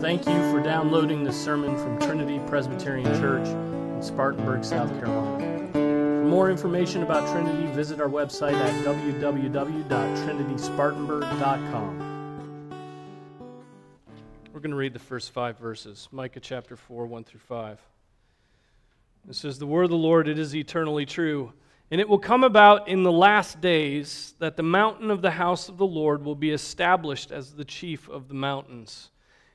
Thank you for downloading this sermon from Trinity Presbyterian Church in Spartanburg, South Carolina. For more information about Trinity, visit our website at www.trinityspartanburg.com. We're going to read the first 5 verses, Micah chapter 4, 1 through 5. It says, "The word of the Lord, it is eternally true. And it will come about in the last days that the mountain of the house of the Lord will be established as the chief of the mountains.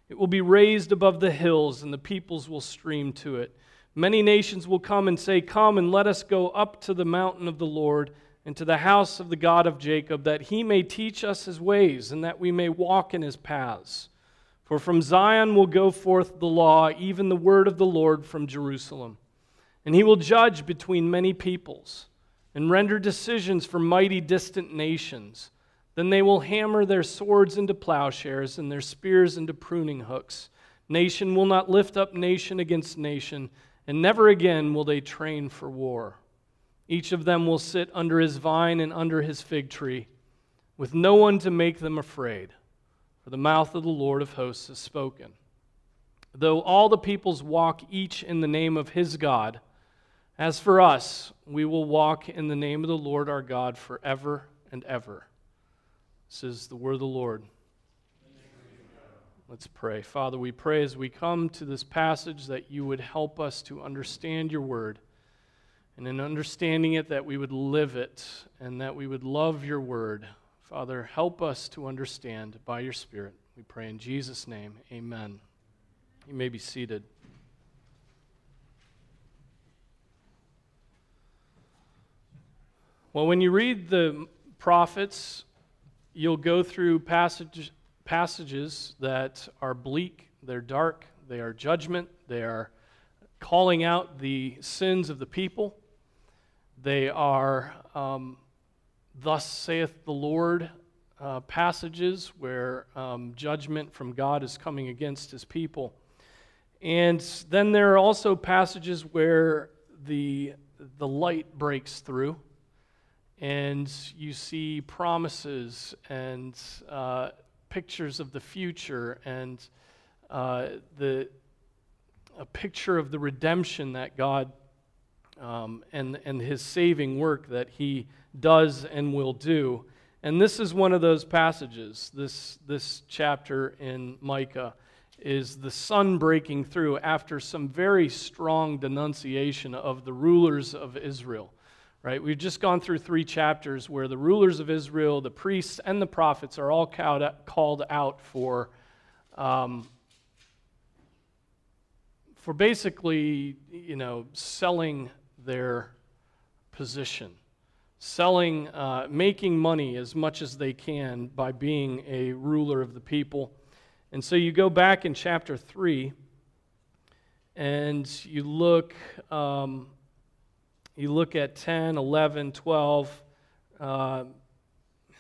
It will be raised above the hills, and the peoples will stream to it. Many nations will come and say, 'Come and let us go up to the mountain of the Lord and to the house of the God of Jacob, that he may teach us his ways and that we may walk in his paths.' For from Zion will go forth the law, even the word of the Lord from Jerusalem. And he will judge between many peoples and render decisions for mighty distant nations. Then they will hammer their swords into plowshares and their spears into pruning hooks. Nation will not lift up nation against nation, and never again will they train for war. Each of them will sit under his vine and under his fig tree, with no one to make them afraid, for the mouth of the Lord of hosts has spoken. Though all the peoples walk each in the name of his God, as for us, we will walk in the name of the Lord our God forever and ever." This is the word of the Lord. Let's pray. Father, we pray as we come to this passage that you would help us to understand your word. And in understanding it, that we would live it and that we would love your word. Father, help us to understand by your Spirit. We pray in Jesus' name. Amen. You may be seated. Well, when you read the prophets, you'll go through passages that are bleak, they're dark, they are judgment, they are calling out the sins of the people, they are thus saith the Lord passages where judgment from God is coming against his people. And then there are also passages where the light breaks through, and you see promises and pictures of the future and a picture of the redemption that God and his saving work that he does and will do. And this is one of those passages. This chapter in Micah is the sun breaking through after some very strong denunciation of the rulers of Israel. Right, we've just gone through 3 chapters where the rulers of Israel, the priests, and the prophets are all called out for basically, selling their position, making money as much as they can by being a ruler of the people. And so you go back in chapter 3, and you look. You look at 10, 11, 12, I'll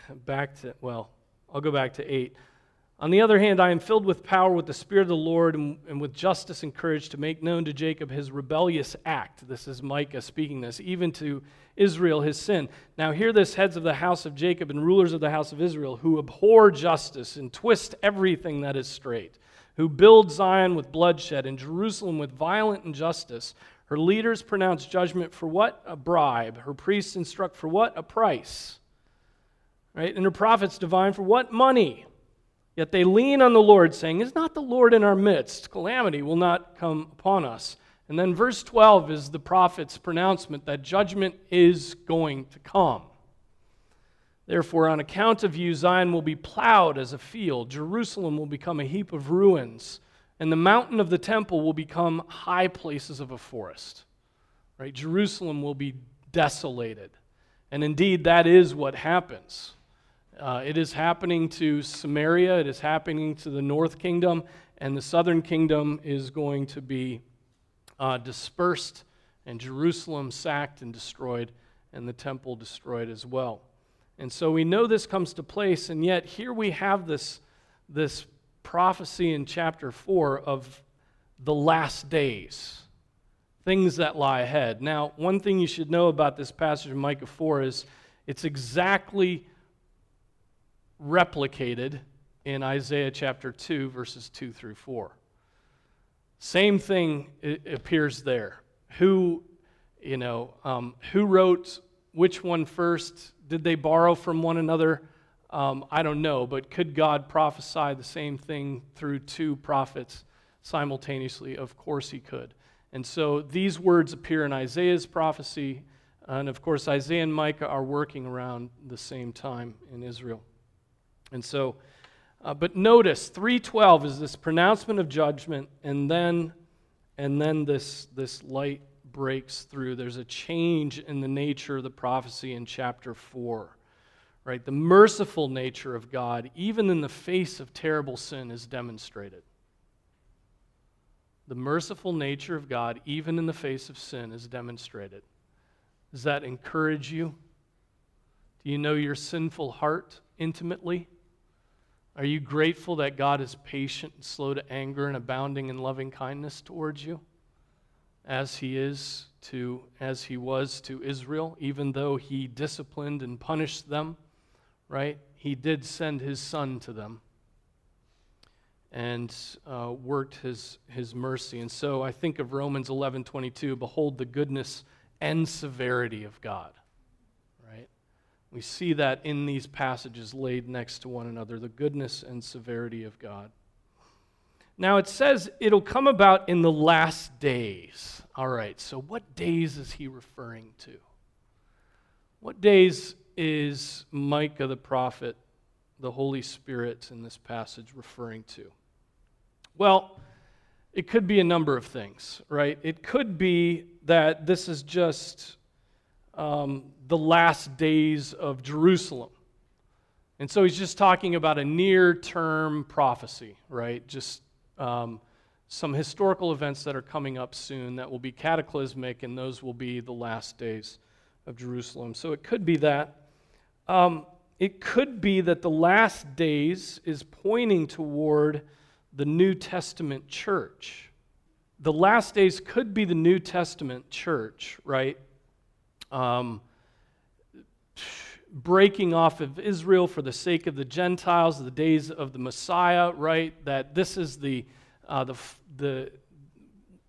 go back to 8. "On the other hand, I am filled with power with the Spirit of the Lord and with justice and courage to make known to Jacob his rebellious act." This is Micah speaking this. "Even to Israel his sin. Now hear this, heads of the house of Jacob and rulers of the house of Israel, who abhor justice and twist everything that is straight, who build Zion with bloodshed and Jerusalem with violent injustice. Her leaders pronounce judgment for what? A bribe. Her priests instruct for what? A price. Right? And her prophets divine for what? Money. Yet they lean on the Lord, saying, 'Is not the Lord in our midst? Calamity will not come upon us.'" And then verse 12 is the prophet's pronouncement that judgment is going to come. "Therefore, on account of you, Zion will be plowed as a field. Jerusalem will become a heap of ruins. And the mountain of the temple will become high places of a forest." Right? Jerusalem will be desolated. And indeed, that is what happens. It is happening to Samaria. It is happening to the north kingdom. And the southern kingdom is going to be dispersed. And Jerusalem sacked and destroyed. And the temple destroyed as well. And so we know this comes to place. And yet here we have this prophecy in chapter 4 of the last days, things that lie ahead. Now, one thing you should know about this passage in Micah 4 is it's exactly replicated in Isaiah chapter 2, verses 2 through 4. Same thing appears there. Who wrote which one first? Did they borrow from one another? I don't know, but could God prophesy the same thing through two prophets simultaneously? Of course he could. And so these words appear in Isaiah's prophecy, and of course Isaiah and Micah are working around the same time in Israel. And so, but notice 3:12 is this pronouncement of judgment, and then this light breaks through. There's a change in the nature of the prophecy in chapter 4. Right? The merciful nature of God, even in the face of terrible sin, is demonstrated. The merciful nature of God, even in the face of sin, is demonstrated. Does that encourage you? Do you know your sinful heart intimately? Are you grateful that God is patient and slow to anger and abounding in loving kindness towards you, as he was to Israel, even though he disciplined and punished them? Right? He did send his son to them and worked his mercy. And so I think of Romans 11:22, behold the goodness and severity of God. Right? We see that in these passages laid next to one another, the goodness and severity of God. Now it says it'll come about in the last days. All right, so what days is he referring to? What days is Micah the prophet, the Holy Spirit in this passage, referring to? Well, it could be a number of things, right? It could be that this is just the last days of Jerusalem. And so he's just talking about a near-term prophecy, right? Just some historical events that are coming up soon that will be cataclysmic, and those will be the last days of Jerusalem. So it could be that. It could be that the last days is pointing toward the New Testament church. The last days could be the New Testament church, right? Breaking off of Israel for the sake of the Gentiles, the days of the Messiah, right? That this is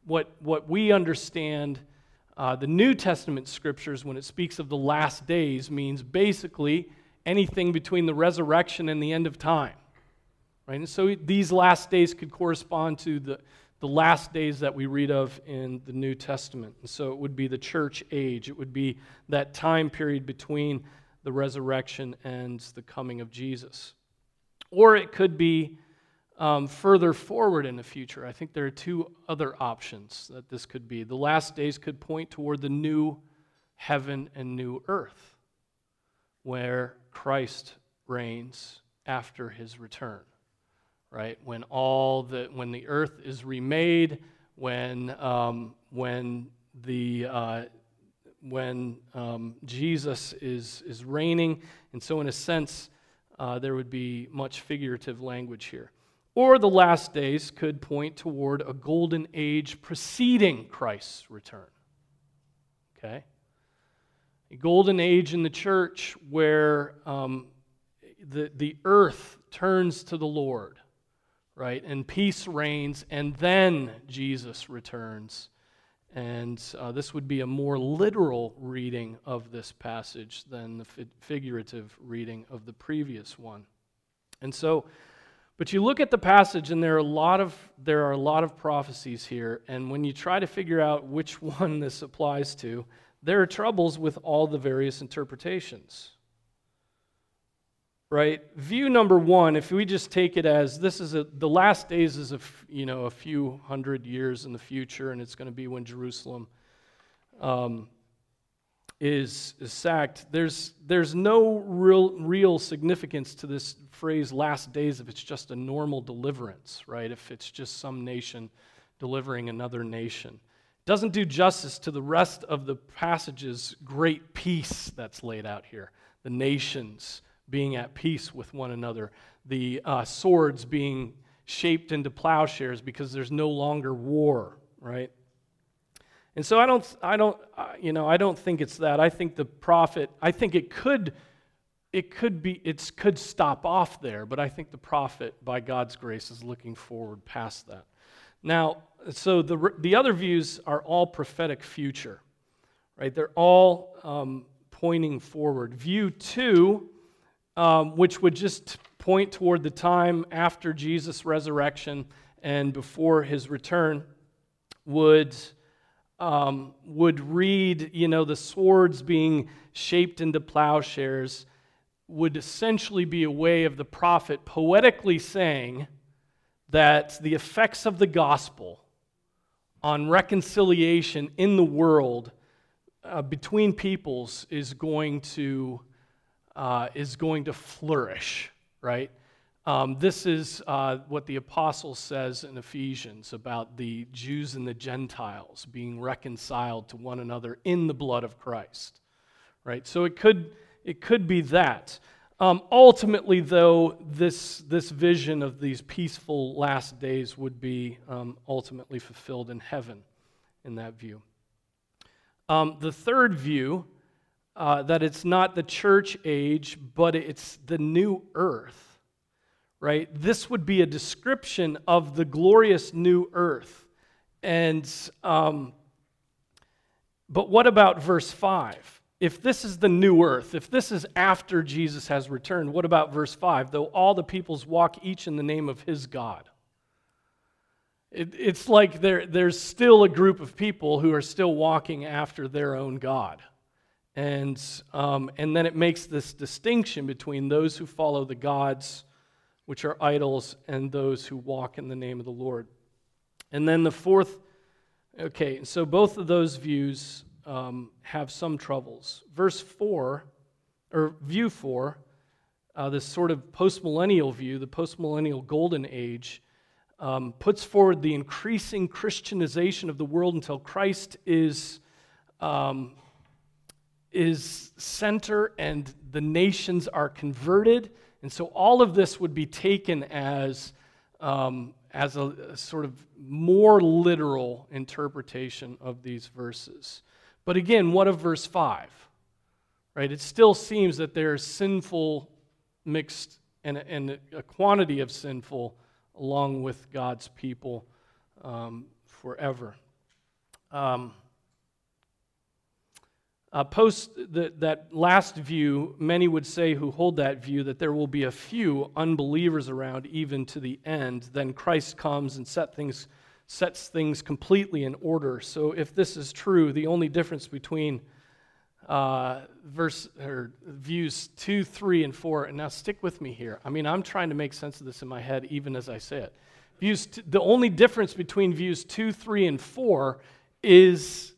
what we understand the New Testament scriptures when it speaks of the last days means basically anything between the resurrection and the end of time, right? And so these last days could correspond to the last days that we read of in the New Testament. And so it would be the church age. It would be that time period between the resurrection and the coming of Jesus. Or it could be further forward in the future. I think there are two other options that this could be. The last days could point toward the new heaven and new earth, where Christ reigns after his return, right? When when the earth is remade, when Jesus is reigning, and so in a sense, there would be much figurative language here. Or the last days could point toward a golden age preceding Christ's return. Okay. A golden age in the church where the earth turns to the Lord, right? And peace reigns, and then Jesus returns. And this would be a more literal reading of this passage than the figurative reading of the previous one. And so, but you look at the passage, and there are a lot of prophecies here, and when you try to figure out which one this applies to, there are troubles with all the various interpretations, right? View number one, if we just take it as this is the last days is a few hundred years in the future, and it's going to be when Jerusalem is sacked. There's no real significance to this phrase "last days" if it's just a normal deliverance, right? If it's just some nation delivering another nation. Doesn't do justice to the rest of the passage's great peace that's laid out here. The nations being at peace with one another. The swords being shaped into plowshares because there's no longer war, right? And so I don't think it's that. I think it could It could stop off there, but I think the prophet, by God's grace, is looking forward past that. Now, so the other views are all prophetic future, right? They're all pointing forward. View 2, which would just point toward the time after Jesus' resurrection and before his return, would read, you know, the swords being shaped into plowshares, would essentially be a way of the prophet poetically saying that the effects of the gospel on reconciliation in the world between peoples is going to flourish, right? This is what the apostle says in Ephesians about the Jews and the Gentiles being reconciled to one another in the blood of Christ, right? So it could be that. Ultimately, though, this vision of these peaceful last days would be ultimately fulfilled in heaven in that view. The third view, that it's not the church age, but it's the new earth, right? This would be a description of the glorious new earth. And but what about verse 5? If this is the new earth, if this is after Jesus has returned, what about verse 5? Though all the peoples walk each in the name of his God. It's like there's still a group of people who are still walking after their own God. And then it makes this distinction between those who follow the gods, which are idols, and those who walk in the name of the Lord. And then the fourth, okay, so both of those views have some troubles. Verse 4, or view 4, this sort of postmillennial view, the postmillennial golden age, puts forward the increasing Christianization of the world until Christ is center and the nations are converted. And so all of this would be taken as a sort of more literal interpretation of these verses. But again, what of verse 5? Right? It still seems that there's sinful mixed and a quantity of sinful along with God's people forever. Post that last view, many would say who hold that view that there will be a few unbelievers around even to the end. Then Christ comes and sets things completely in order. So if this is true, the only difference between views 2, 3, and 4, and now stick with me here. I mean, I'm trying to make sense of this in my head even as I say it. The only difference between views 2, 3, and 4 is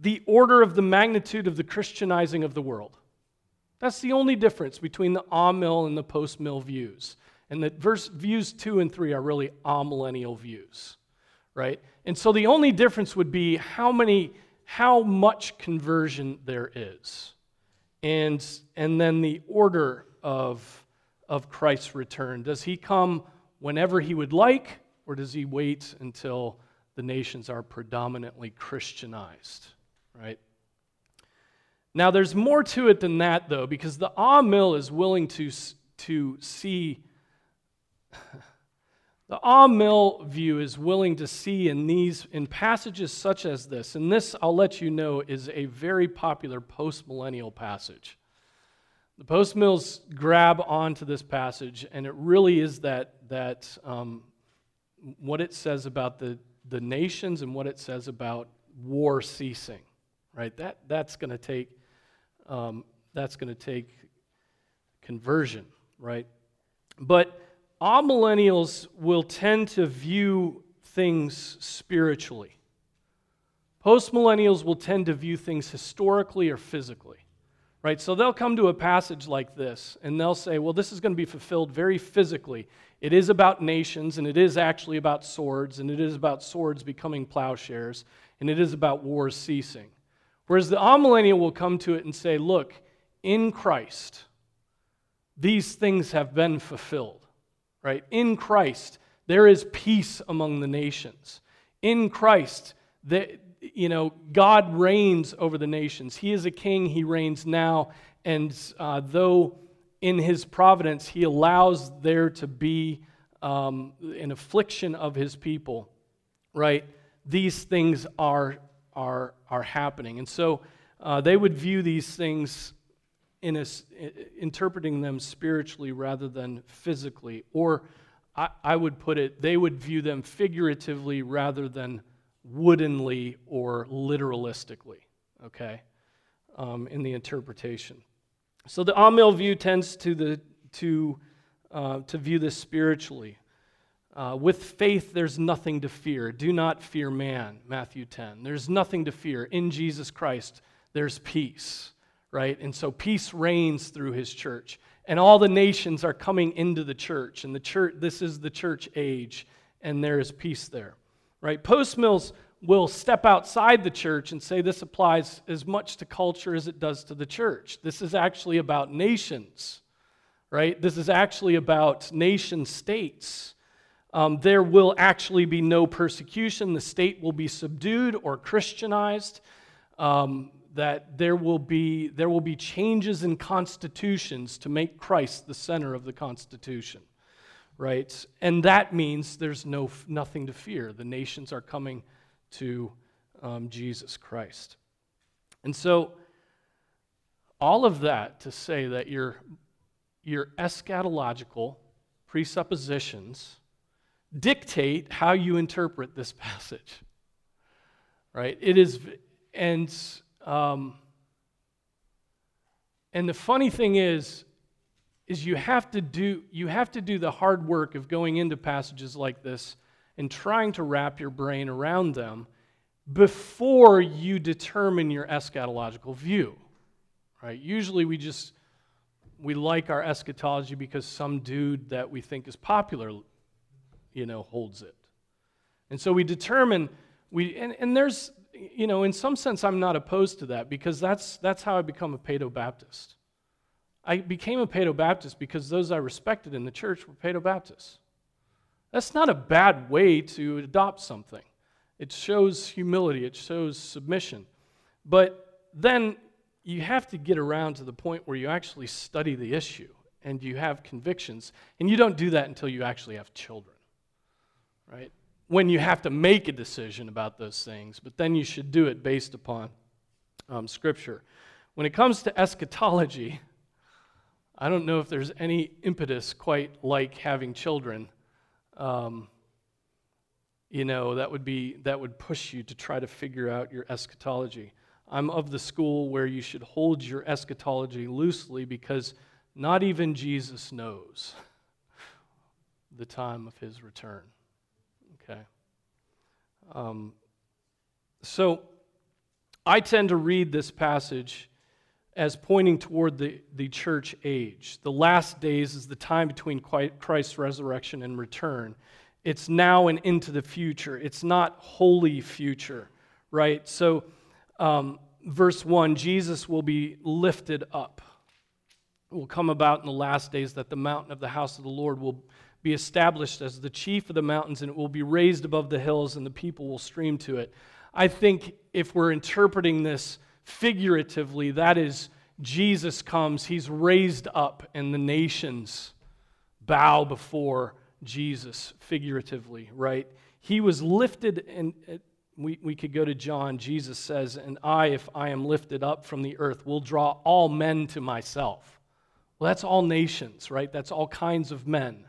the order of the magnitude of the Christianizing of the world. That's the only difference between the amillennial and the postmillennial views. And that views 2 and 3 are really amillennial views, right? And so the only difference would be how much conversion there is, and then the order of Christ's return. Does he come whenever he would like, or does he wait until the nations are predominantly Christianized, right? Now there's more to it than that, though, because the amillennial is willing to see. The amillennial view is willing to see in passages such as this, and this, I'll let you know, is a very popular postmillennial passage. The postmillennials grab onto this passage, and it really is that what it says about the nations and what it says about war ceasing, right? That's going to take conversion, right? But amillennials will tend to view things spiritually. Postmillennials will tend to view things historically or physically, right? So they'll come to a passage like this, and they'll say, well, this is going to be fulfilled very physically. It is about nations, and it is actually about swords, and it is about swords becoming plowshares, and it is about wars ceasing. Whereas the amillennial will come to it and say, look, in Christ, these things have been fulfilled. Right? In Christ, there is peace among the nations. In Christ, God reigns over the nations. He is a king, he reigns now, And though in his providence he allows there to be an affliction of his people, right? These things are happening. And so they would view these things interpreting them spiritually rather than physically. Or I would put it, they would view them figuratively rather than woodenly or literalistically, okay, in the interpretation. So the Amil view tends to view this spiritually. With faith, there's nothing to fear. Do not fear man, Matthew 10. There's nothing to fear. In Jesus Christ, there's peace, right? And so peace reigns through his church. And all the nations are coming into the church. And the church, this is the church age, and there is peace there, right? Post-Mills will step outside the church and say this applies as much to culture as it does to the church. This is actually about nations, right? This is actually about nation states. There will actually be no persecution. The state will be subdued or Christianized. That there will be changes in constitutions to make Christ the center of the Constitution, right? And that means there's nothing to fear. The nations are coming to Jesus Christ. And so all of that to say that your eschatological presuppositions dictate how you interpret this passage, right? It is, and the funny thing is you have to do the hard work of going into passages like this and trying to wrap your brain around them before you determine your eschatological view, right? Usually we like our eschatology because some dude that we think is popular, you know, holds it. And so we determine, and there's, you know, in some sense I'm not opposed to that because that's how I become a Paedo-Baptist. I became a Paedo-Baptist because those I respected in the church were Paedo-Baptists. That's not a bad way to adopt something. It shows humility, it shows submission. But then you have to get around to the point where you actually study the issue and you have convictions, and you don't do that until you actually have children, right? When you have to make a decision about those things, but then you should do it based upon Scripture. When it comes to eschatology, I don't know if there's any impetus quite like having children, you know, that would push you to try to figure out your eschatology. I'm of the school where you should hold your eschatology loosely because not even Jesus knows the time of his return. Okay. So I tend to read this passage as pointing toward the church age. The last days is the time between Christ's resurrection and return. It's now and into the future. It's not holy future, right? So verse 1, Jesus will be lifted up. It will come about in the last days that the mountain of the house of the Lord will be established as the chief of the mountains, and it will be raised above the hills, and the people will stream to it. I think if we're interpreting this figuratively, that is, Jesus comes, he's raised up, and the nations bow before Jesus figuratively, right? He was lifted, and we could go to John. Jesus says, and I, if I am lifted up from the earth, will draw all men to myself. Well, that's all nations, right? That's all kinds of men.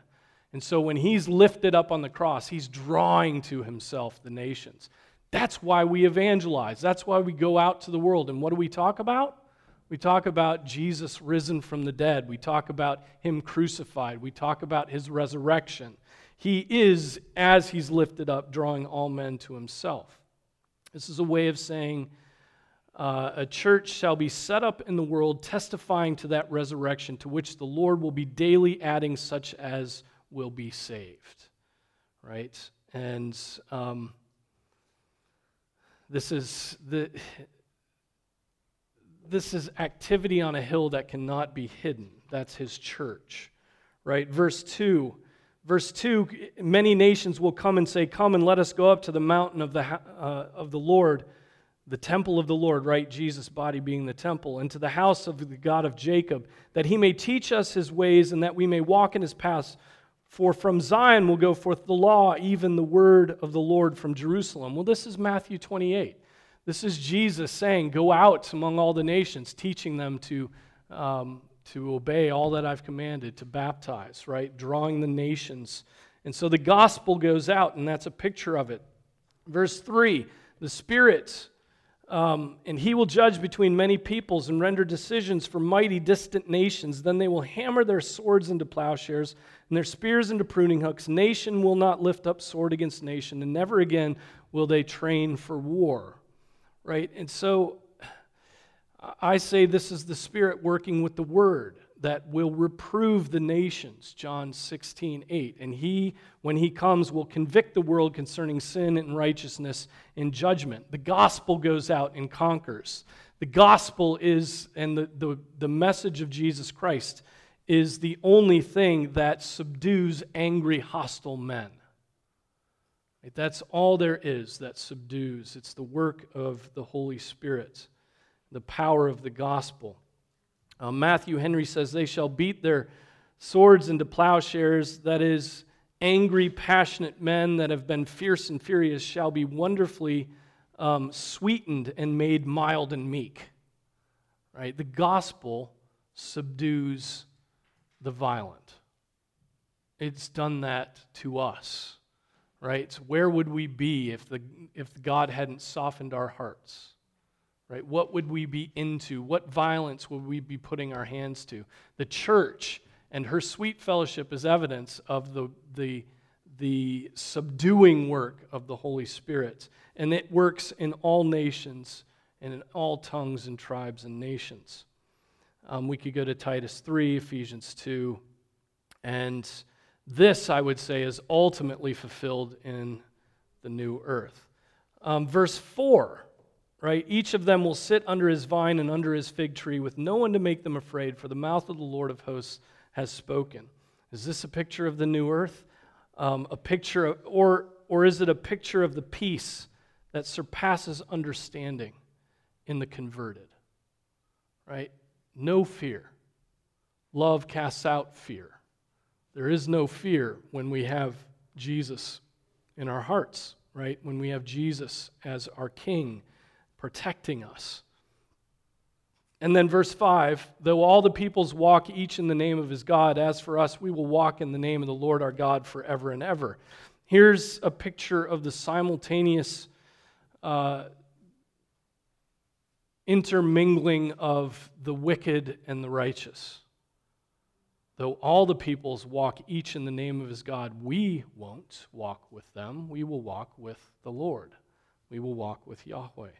And so when he's lifted up on the cross, he's drawing to himself the nations. That's why we evangelize. That's why we go out to the world. And what do we talk about? We talk about Jesus risen from the dead. We talk about him crucified. We talk about his resurrection. He is, as he's lifted up, drawing all men to himself. This is a way of saying a church shall be set up in the world, testifying to that resurrection, to which the Lord will be daily adding such as will be saved, right? And this is activity on a hill that cannot be hidden. That's his church, right? Verse 2, many nations will come and say, come and let us go up to the mountain of the Lord, the temple of the Lord, right? Jesus' body being the temple, and to the house of the God of Jacob, that he may teach us his ways and that we may walk in his paths. For from Zion will go forth the law, even the word of the Lord from Jerusalem. Well, this is Matthew 28. This is Jesus saying, go out among all the nations, teaching them to obey all that I've commanded, to baptize, right? Drawing the nations. And so the gospel goes out, and that's a picture of it. Verse 3, the Spirit, and he will judge between many peoples and render decisions for mighty distant nations. Then they will hammer their swords into plowshares and their spears into pruning hooks. Nation will not lift up sword against nation, and never again will they train for war. Right? And so I say this is the Spirit working with the Word that will reprove the nations, John 16:8. And he, when he comes, will convict the world concerning sin and righteousness and judgment. The gospel goes out and conquers. The gospel is, and the message of Jesus Christ is the only thing that subdues angry, hostile men. Right? That's all there is that subdues. It's the work of the Holy Spirit, the power of the gospel. Matthew Henry says, they shall beat their swords into plowshares, that is, angry, passionate men that have been fierce and furious shall be wonderfully sweetened and made mild and meek. Right? The gospel subdues the violent. It's done that to us. Right? So where would we be if God hadn't softened our hearts? Right? What would we be into? What violence would we be putting our hands to? The church and her sweet fellowship is evidence of the subduing work of the Holy Spirit. And it works in all nations and in all tongues and tribes and nations. We could go to Titus 3, Ephesians 2. And this, I would say, is ultimately fulfilled in the new earth. Verse 4. Right? Each of them will sit under his vine and under his fig tree with no one to make them afraid, for the mouth of the Lord of hosts has spoken. Is this a picture of the new earth? A picture of, or is it a picture of the peace that surpasses understanding in the converted? Right? No fear. Love casts out fear. There is no fear when we have Jesus in our hearts, right? When we have Jesus as our King, protecting us. And then verse 5, though all the peoples walk each in the name of his God, as for us, we will walk in the name of the Lord our God forever and ever. Here's a picture of the simultaneous intermingling of the wicked and the righteous. Though all the peoples walk each in the name of his God, we won't walk with them. We will walk with the Lord. We will walk with Yahweh.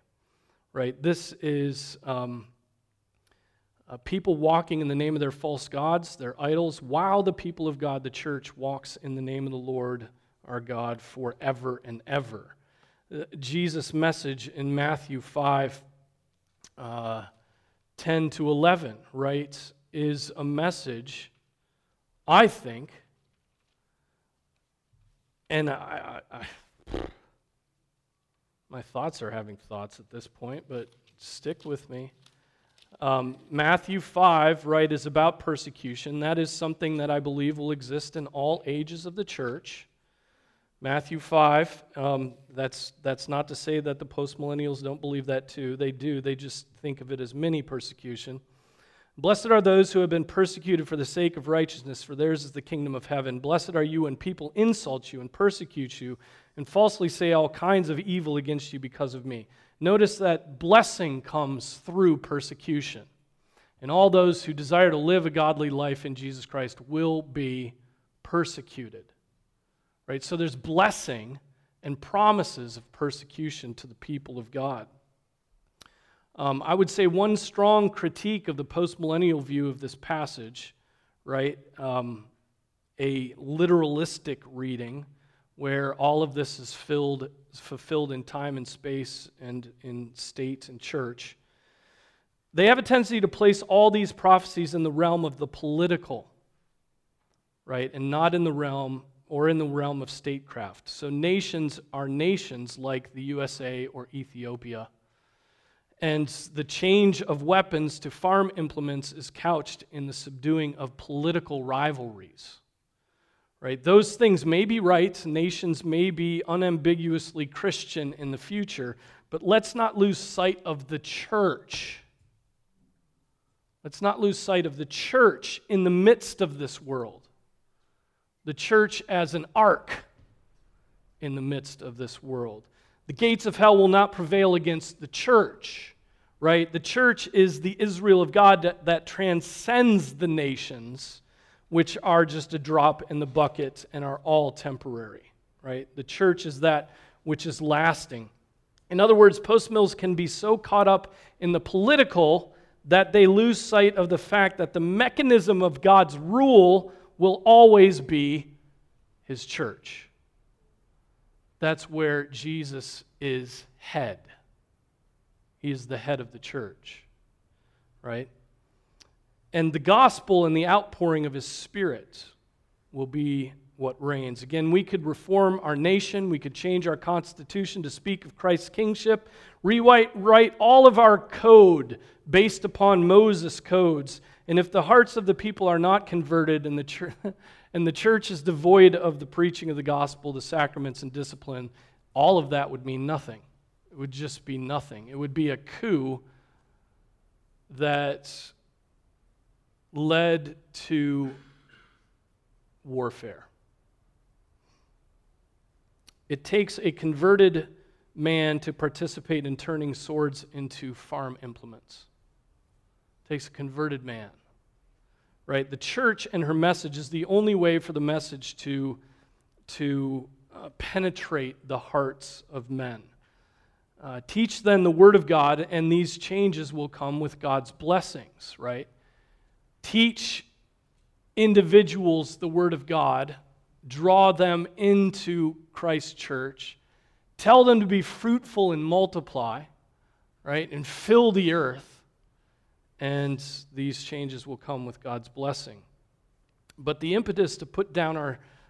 Right, this is people walking in the name of their false gods, their idols, while the people of God, the church, walks in the name of the Lord our God forever and ever. Jesus' message in Matthew 5, 10 to 11, right, is a message, I think, and my thoughts are having thoughts at this point, but stick with me. Matthew 5, right, is about persecution. That is something that I believe will exist in all ages of the church. Matthew 5, that's not to say that the postmillennials don't believe that too. They do. They just think of it as mini persecution. Blessed are those who have been persecuted for the sake of righteousness, for theirs is the kingdom of heaven. Blessed are you when people insult you and persecute you, and falsely say all kinds of evil against you because of me. Notice that blessing comes through persecution. And all those who desire to live a godly life in Jesus Christ will be persecuted. Right? So there's blessing and promises of persecution to the people of God. I would say one strong critique of the postmillennial view of this passage, right? A literalistic reading, where all of this is fulfilled in time and space and in state and church. They have a tendency to place all these prophecies in the realm of the political, right, and not in the realm or in the realm of statecraft. So nations are nations like the USA or Ethiopia, And the change of weapons to farm implements is couched in the subduing of political rivalries. Right? Those things may be right. Nations may be unambiguously Christian in the future, but let's not lose sight of the church. Let's not lose sight of the church in the midst of this world. The church as an ark in the midst of this world. The gates of hell will not prevail against the church, right? The church is the Israel of God that transcends the nations, which are just a drop in the bucket and are all temporary, right? The church is that which is lasting. In other words, post-mills can be so caught up in the political that they lose sight of the fact that the mechanism of God's rule will always be His church. That's where Jesus is head. He is the head of the church, right? And the gospel and the outpouring of His Spirit will be what reigns. Again, we could reform our nation. We could change our constitution to speak of Christ's kingship. Rewrite all of our code based upon Moses' codes. And if the hearts of the people are not converted and the church is devoid of the preaching of the gospel, the sacraments, and discipline, all of that would mean nothing. It would just be nothing. It would be a coup that led to warfare. It takes a converted man to participate in turning swords into farm implements. It takes a converted man. Right? The church and her message is the only way for the message to penetrate the hearts of men. Teach then the Word of God, and these changes will come with God's blessings, right? Teach individuals the Word of God. Draw them into Christ's church. Tell them to be fruitful and multiply, right? And fill the earth. And these changes will come with God's blessing. But the impetus to put down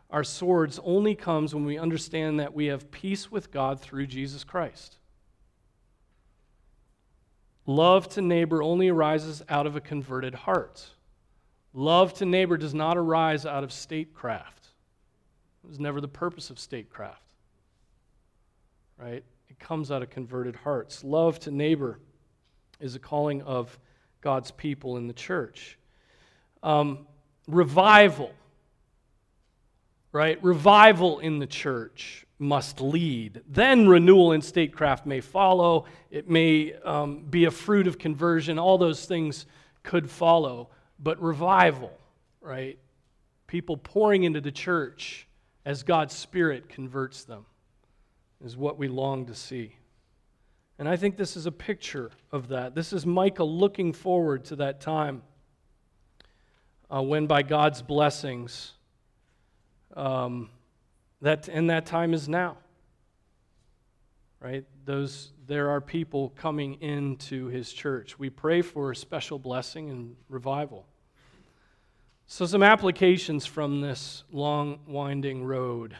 our swords only comes when we understand that we have peace with God through Jesus Christ. Love to neighbor only arises out of a converted heart. Love to neighbor does not arise out of statecraft. It was never the purpose of statecraft. Right? It comes out of converted hearts. Love to neighbor is a calling of God's people in the church. Revival, right? Revival in the church must lead. Then renewal in statecraft may follow. It may be a fruit of conversion. All those things could follow. But revival, right? People pouring into the church as God's Spirit converts them is what we long to see. And I think this is a picture of that. This is Micah looking forward to that time when by God's blessings, that time is now. Right? There are people coming into His church. We pray for a special blessing and revival. So some applications from this long, winding road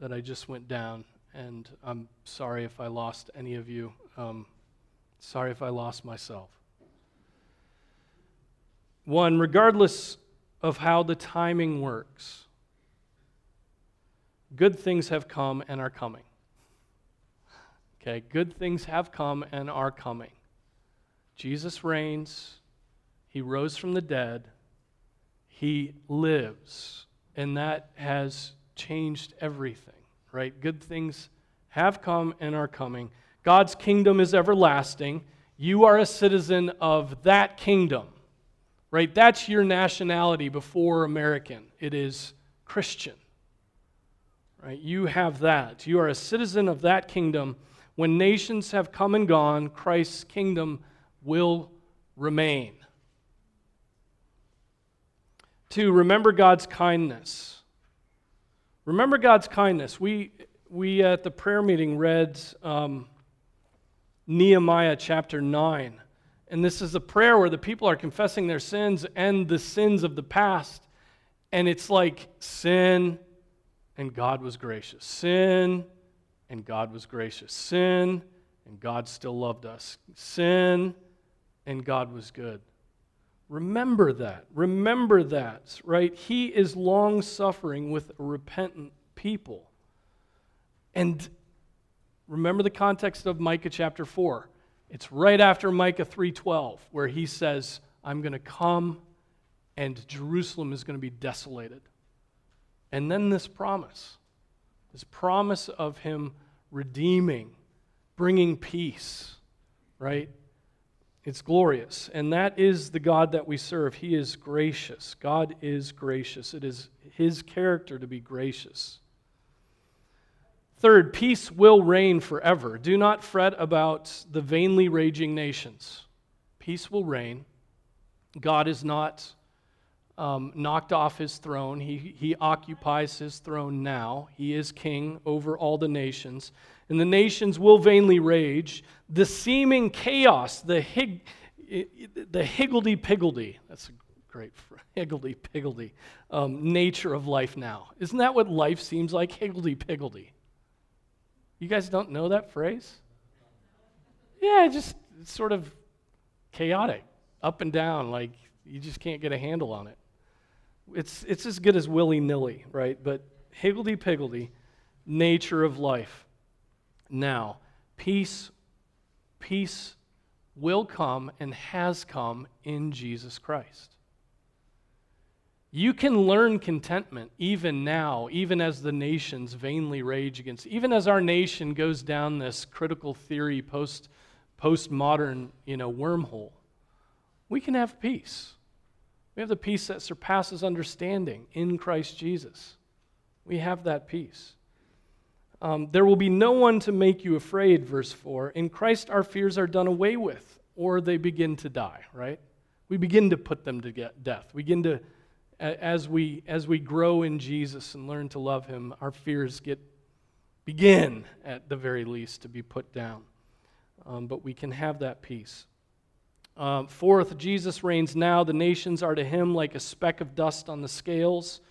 that I just went down. And I'm sorry if I lost any of you. Sorry if I lost myself. 1, regardless of how the timing works, good things have come and are coming. Okay, good things have come and are coming. Jesus reigns. He rose from the dead. He lives. And that has changed everything, right? Good things have come and are coming. God's kingdom is everlasting. You are a citizen of that kingdom, right? That's your nationality before American. It is Christian, right? You have that. You are a citizen of that kingdom. When nations have come and gone, Christ's kingdom will remain. 2, remember God's kindness. Remember God's kindness. We at the prayer meeting read Nehemiah chapter 9. And this is a prayer where the people are confessing their sins and the sins of the past. And it's like sin and God was gracious. Sin and God was gracious. Sin and God still loved us. Sin and God was good. Remember that. Remember that, right? He is long-suffering with a repentant people. And remember the context of Micah chapter 4. It's right after Micah 3:12 where he says, I'm going to come and Jerusalem is going to be desolated. And then this promise of him redeeming, bringing peace, right? It's glorious. And that is the God that we serve. He is gracious. God is gracious. It is his character to be gracious. Third, peace will reign forever. Do not fret about the vainly raging nations. Peace will reign. God is not knocked off his throne. He occupies his throne now. He is king over all the nations. And the nations will vainly rage. The seeming chaos, the higgledy-piggledy, that's a great phrase, higgledy-piggledy nature of life now. Isn't that what life seems like? Higgledy-piggledy. You guys don't know that phrase? Yeah, it's sort of chaotic, up and down, like you just can't get a handle on it. It's as good as willy-nilly, right? But higgledy-piggledy, nature of life. Now, peace will come and has come in Jesus Christ. You can learn contentment even now, even as the nations vainly rage against, even as our nation goes down this critical theory, postmodern, wormhole. We can have peace. We have the peace that surpasses understanding in Christ Jesus. We have that peace. There will be no one to make you afraid, verse 4. In Christ our fears are done away with, or they begin to die, right? We begin to put them to death. We begin to, as we grow in Jesus and learn to love him, our fears begin, at the very least, to be put down. But we can have that peace. Fourth, Jesus reigns now. The nations are to him like a speck of dust on the scales.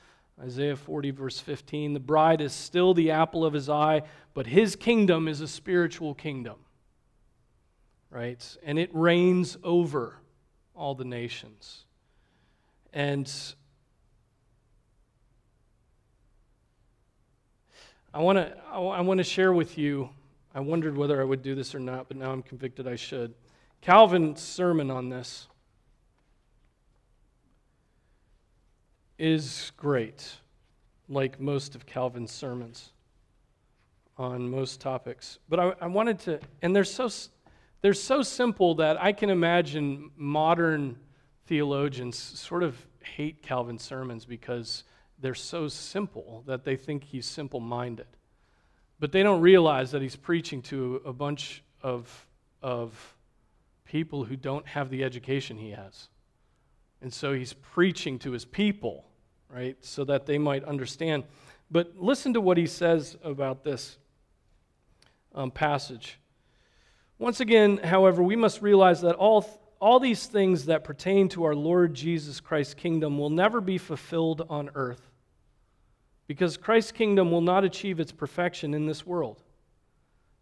Isaiah 40, verse 15, the bride is still the apple of his eye, but his kingdom is a spiritual kingdom, right? And it reigns over all the nations. And I want to share with you, I wondered whether I would do this or not, but now I'm convicted I should. Calvin's sermon on this is great, like most of Calvin's sermons on most topics. But I wanted to, and they're so simple that I can imagine modern theologians sort of hate Calvin's sermons because they're so simple that they think he's simple-minded. But they don't realize that he's preaching to a bunch of people who don't have the education he has. And so he's preaching to his people, right, so that they might understand. But listen to what he says about this passage. Once again, however, we must realize that all these things that pertain to our Lord Jesus Christ's kingdom will never be fulfilled on earth, because Christ's kingdom will not achieve its perfection in this world.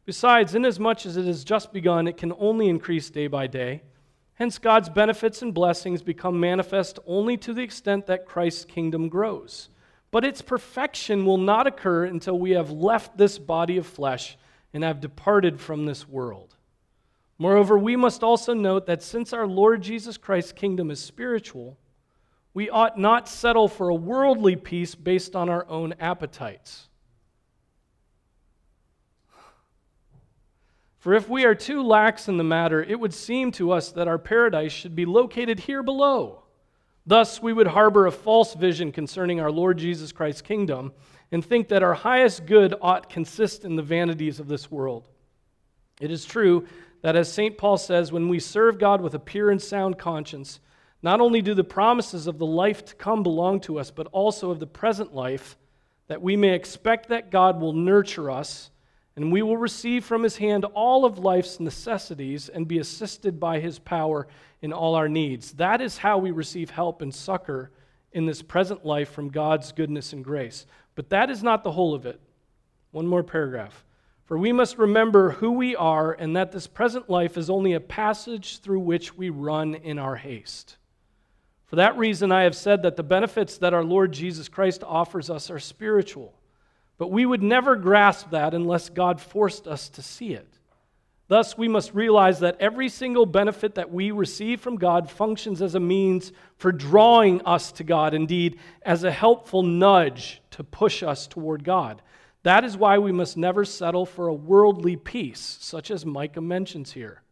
Besides, inasmuch as it has just begun, it can only increase day by day. Hence, God's benefits and blessings become manifest only to the extent that Christ's kingdom grows. But its perfection will not occur until we have left this body of flesh and have departed from this world. Moreover, we must also note that since our Lord Jesus Christ's kingdom is spiritual, we ought not settle for a worldly peace based on our own appetites. For if we are too lax in the matter, it would seem to us that our paradise should be located here below. Thus, we would harbor a false vision concerning our Lord Jesus Christ's kingdom and think that our highest good ought consist in the vanities of this world. It is true that, as St. Paul says, when we serve God with a pure and sound conscience, not only do the promises of the life to come belong to us, but also of the present life, that we may expect that God will nurture us, and we will receive from his hand all of life's necessities and be assisted by his power in all our needs. That is how we receive help and succor in this present life from God's goodness and grace. But that is not the whole of it. One more paragraph. For we must remember who we are and that this present life is only a passage through which we run in our haste. For that reason, I have said that the benefits that our Lord Jesus Christ offers us are spiritual, but we would never grasp that unless God forced us to see it. Thus, we must realize that every single benefit that we receive from God functions as a means for drawing us to God, indeed, as a helpful nudge to push us toward God. That is why we must never settle for a worldly peace, such as Micah mentions here.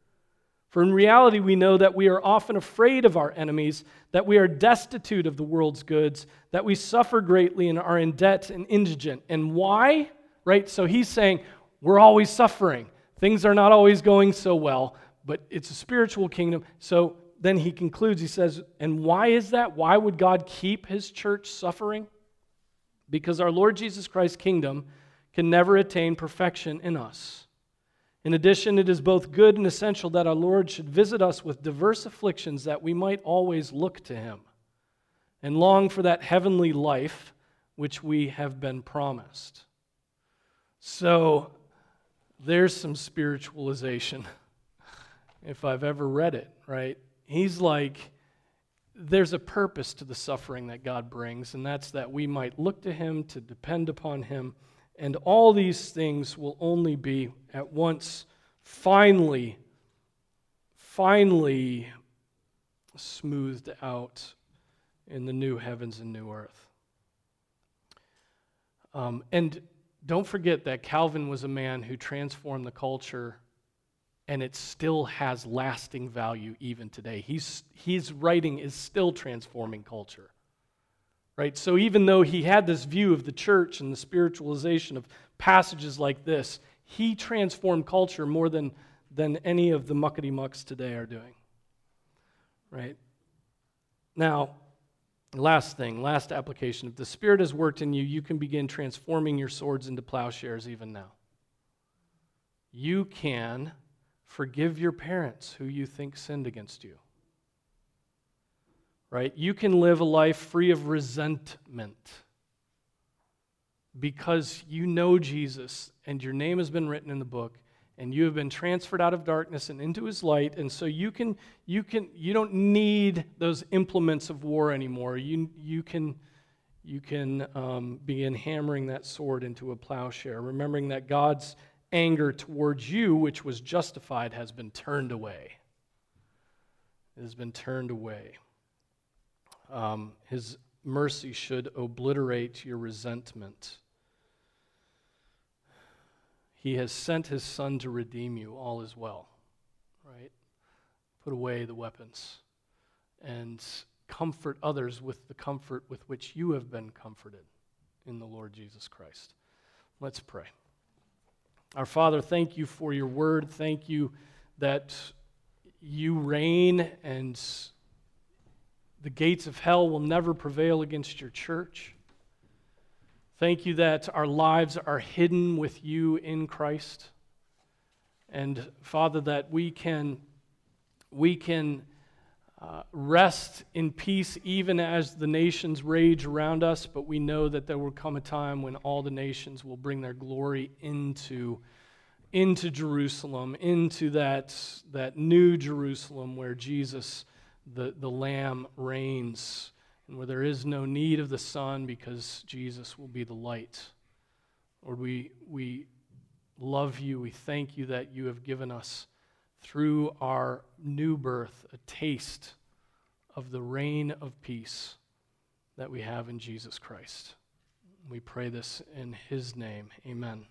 For in reality, we know that we are often afraid of our enemies, that we are destitute of the world's goods, that we suffer greatly and are in debt and indigent. And why? Right? So he's saying, we're always suffering. Things are not always going so well, but it's a spiritual kingdom. So then he concludes, he says, and why is that? Why would God keep his church suffering? Because our Lord Jesus Christ's kingdom can never attain perfection in us. In addition, it is both good and essential that our Lord should visit us with diverse afflictions that we might always look to him and long for that heavenly life which we have been promised. So there's some spiritualization, if I've ever read it, right? He's like, there's a purpose to the suffering that God brings, and that's that we might look to him, to depend upon him, and all these things will only be at once finally smoothed out in the new heavens and new earth. And don't forget that Calvin was a man who transformed the culture, and it still has lasting value even today. His writing is still transforming culture. Right? So even though he had this view of the church and the spiritualization of passages like this, he transformed culture more than any of the muckety-mucks today are doing. Right? Now, last application. If the Spirit has worked in you, you can begin transforming your swords into plowshares even now. You can forgive your parents who you think sinned against you. Right? You can live a life free of resentment because you know Jesus and your name has been written in the book and you have been transferred out of darkness and into his light, and so you don't need those implements of war anymore. You can begin hammering that sword into a plowshare, remembering that God's anger towards you, which was justified, has been turned away. It has been turned away. His mercy should obliterate your resentment. He has sent his Son to redeem you. All is well, right? Put away the weapons and comfort others with the comfort with which you have been comforted in the Lord Jesus Christ. Let's pray. Our Father, thank you for your word. Thank you that you reign and the gates of hell will never prevail against your church. Thank you that our lives are hidden with you in Christ. And Father, that we can rest in peace even as the nations rage around us, but we know that there will come a time when all the nations will bring their glory into Jerusalem, into that new Jerusalem where Jesus the Lamb reigns, and where there is no need of the sun because Jesus will be the light. Lord, we love you. We thank you that you have given us, through our new birth, a taste of the reign of peace that we have in Jesus Christ. We pray this in his name. Amen.